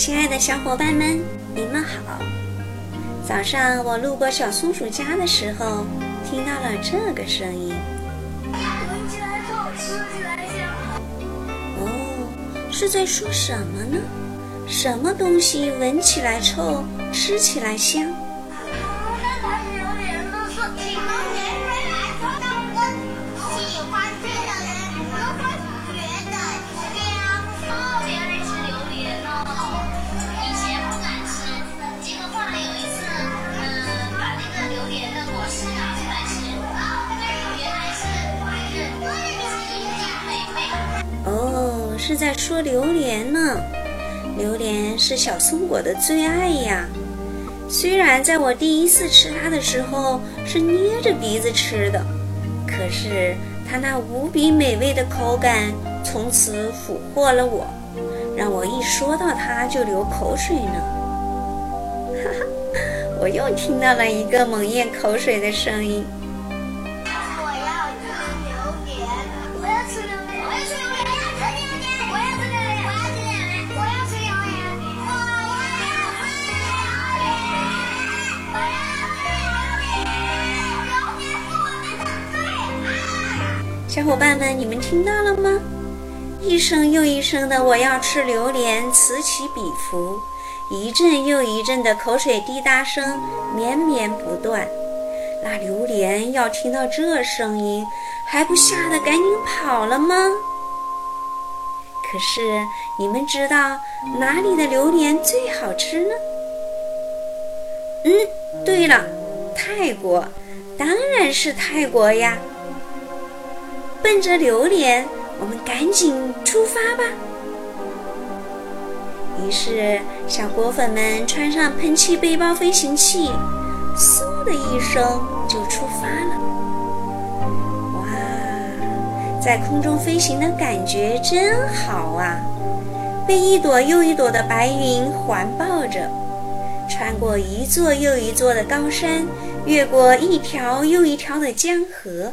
亲爱的小伙伴们，你们好。早上我路过小松鼠家的时候，听到了这个声音。闻起来好吃，闻起来香。哦，是在说什么呢？什么东西闻起来臭，吃起来香？是在说榴莲呢。榴莲是小松果的最爱呀，虽然在我第一次吃它的时候是捏着鼻子吃的，可是它那无比美味的口感从此俘获了我，让我一说到它就流口水呢。哈哈，我又听到了一个猛咽口水的声音。小伙伴们，你们听到了吗？一声又一声的我要吃榴莲此起彼伏，一阵又一阵的口水滴答声绵绵不断。那榴莲要听到这声音还不吓得赶紧跑了吗？可是你们知道哪里的榴莲最好吃呢？对了，泰国，当然是泰国呀。奔着榴莲，我们赶紧出发吧。于是小果粉们穿上喷气背包飞行器，嗖的一声就出发了。哇，在空中飞行的感觉真好啊，被一朵又一朵的白云环抱着，穿过一座又一座的高山，越过一条又一条的江河。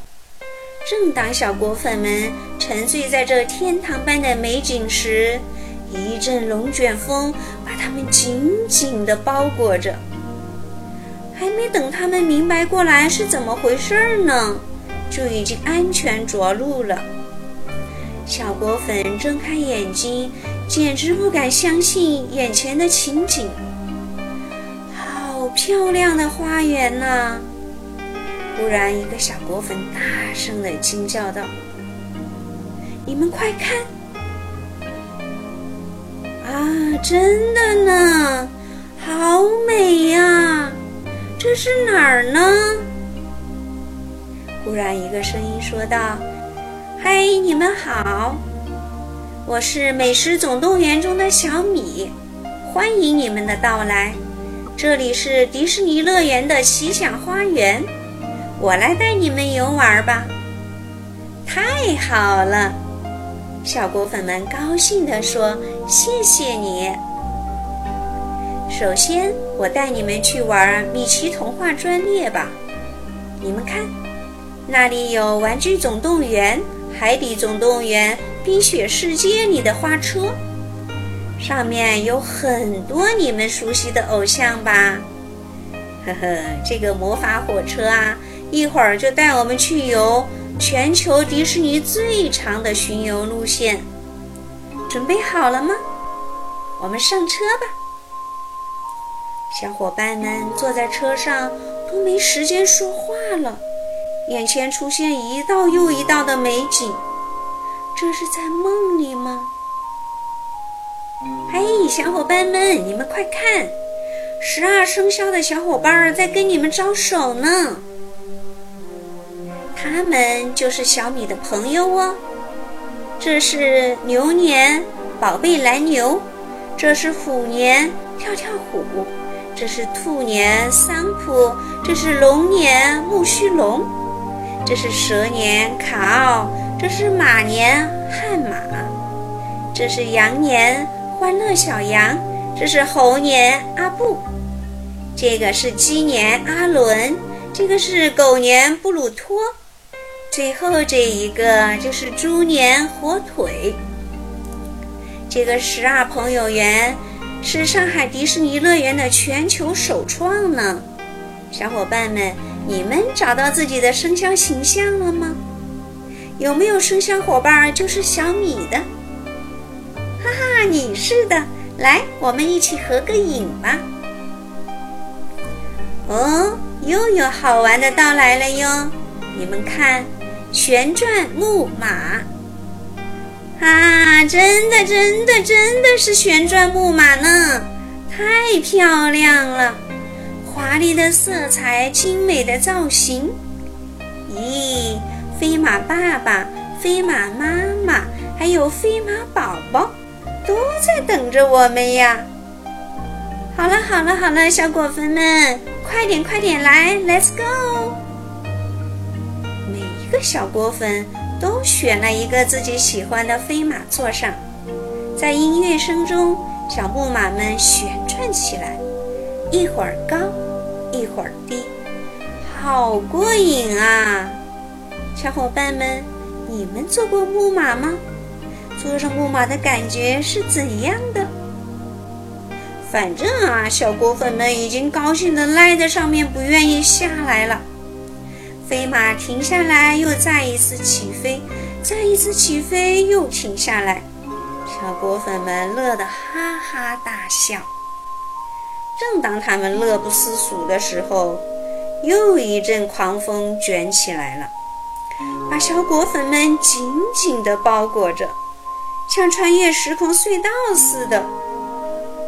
正当小果粉们沉醉在这天堂般的美景时，一阵龙卷风把他们紧紧地包裹着。还没等他们明白过来是怎么回事呢，就已经安全着陆了。小果粉睁开眼睛，简直不敢相信眼前的情景。好漂亮的花园啊！忽然一个小果粉大声地惊叫道：你们快看啊，真的呢，好美呀，这是哪儿呢？忽然一个声音说道：嗨，你们好，我是美食总动员中的小米，欢迎你们的到来，这里是迪士尼乐园的奇想花园，我来带你们游玩吧。太好了，小果粉们高兴地说：谢谢你。首先我带你们去玩米奇童话专列吧，你们看，那里有玩具总动员、海底总动员、冰雪世界里的花车，上面有很多你们熟悉的偶像吧。呵呵，这个魔法火车啊，一会儿就带我们去游全球迪士尼最长的巡游路线，准备好了吗？我们上车吧。小伙伴们坐在车上都没时间说话了，眼前出现一道又一道的美景，这是在梦里吗？嘿，小伙伴们，你们快看，12生肖的小伙伴在跟你们招手呢，他们就是小米的朋友哦。这是牛年，宝贝蓝牛；这是虎年，跳跳虎；这是兔年，桑普；这是龙年，木须龙；这是蛇年，卡奥；这是马年，悍马；这是羊年，欢乐小羊；这是猴年，阿布；这个是鸡年，阿伦；这个是狗年，布鲁托；最后这一个就是猪年，火腿。这个12朋友园是上海迪士尼乐园的全球首创呢。小伙伴们，你们找到自己的生肖形象了吗？有没有生肖伙伴就是小米的？哈哈，你是的，来，我们一起合个影吧。哦，又有好玩的到来了哟，你们看，旋转木马啊，真的是旋转木马呢，太漂亮了，华丽的色彩，精美的造型。咦，飞马爸爸、飞马妈妈还有飞马宝宝都在等着我们呀。好了，小果粉们，快点来 Let's go。 每一个小果粉都选了一个自己喜欢的飞马坐上，在音乐声中，小木马们旋转起来，一会儿高一会儿低，好过瘾啊。小伙伴们，你们坐过木马吗？坐上木马的感觉是怎样的？反正啊，小果粉们已经高兴地赖在上面不愿意下来了。飞马停下来，又再一次起飞，再一次起飞，又停下来，小果粉们乐得哈哈大笑。正当他们乐不思蜀的时候，又一阵狂风卷起来了，把小果粉们紧紧地包裹着，像穿越时空隧道似的。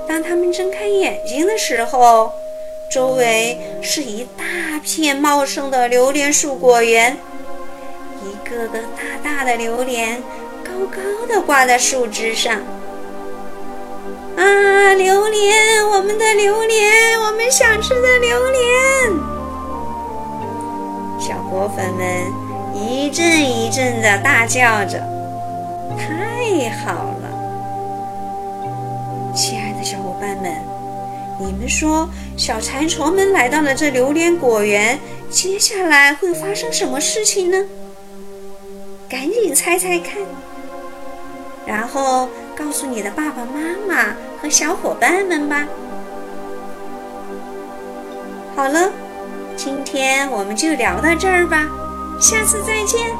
当他们睁开眼睛的时候，周围是一大片茂盛的榴莲树果园，一个个大大的榴莲高高的挂在树枝上。啊，榴莲，我们的榴莲，我们想吃的榴莲。小果粉们一阵一阵的大叫着，太好了。亲爱的小伙伴们，你们说，小馋虫们来到了这榴莲果园，接下来会发生什么事情呢？赶紧猜猜看，然后告诉你的爸爸妈妈和小伙伴们吧。好了，今天我们就聊到这儿吧，下次再见。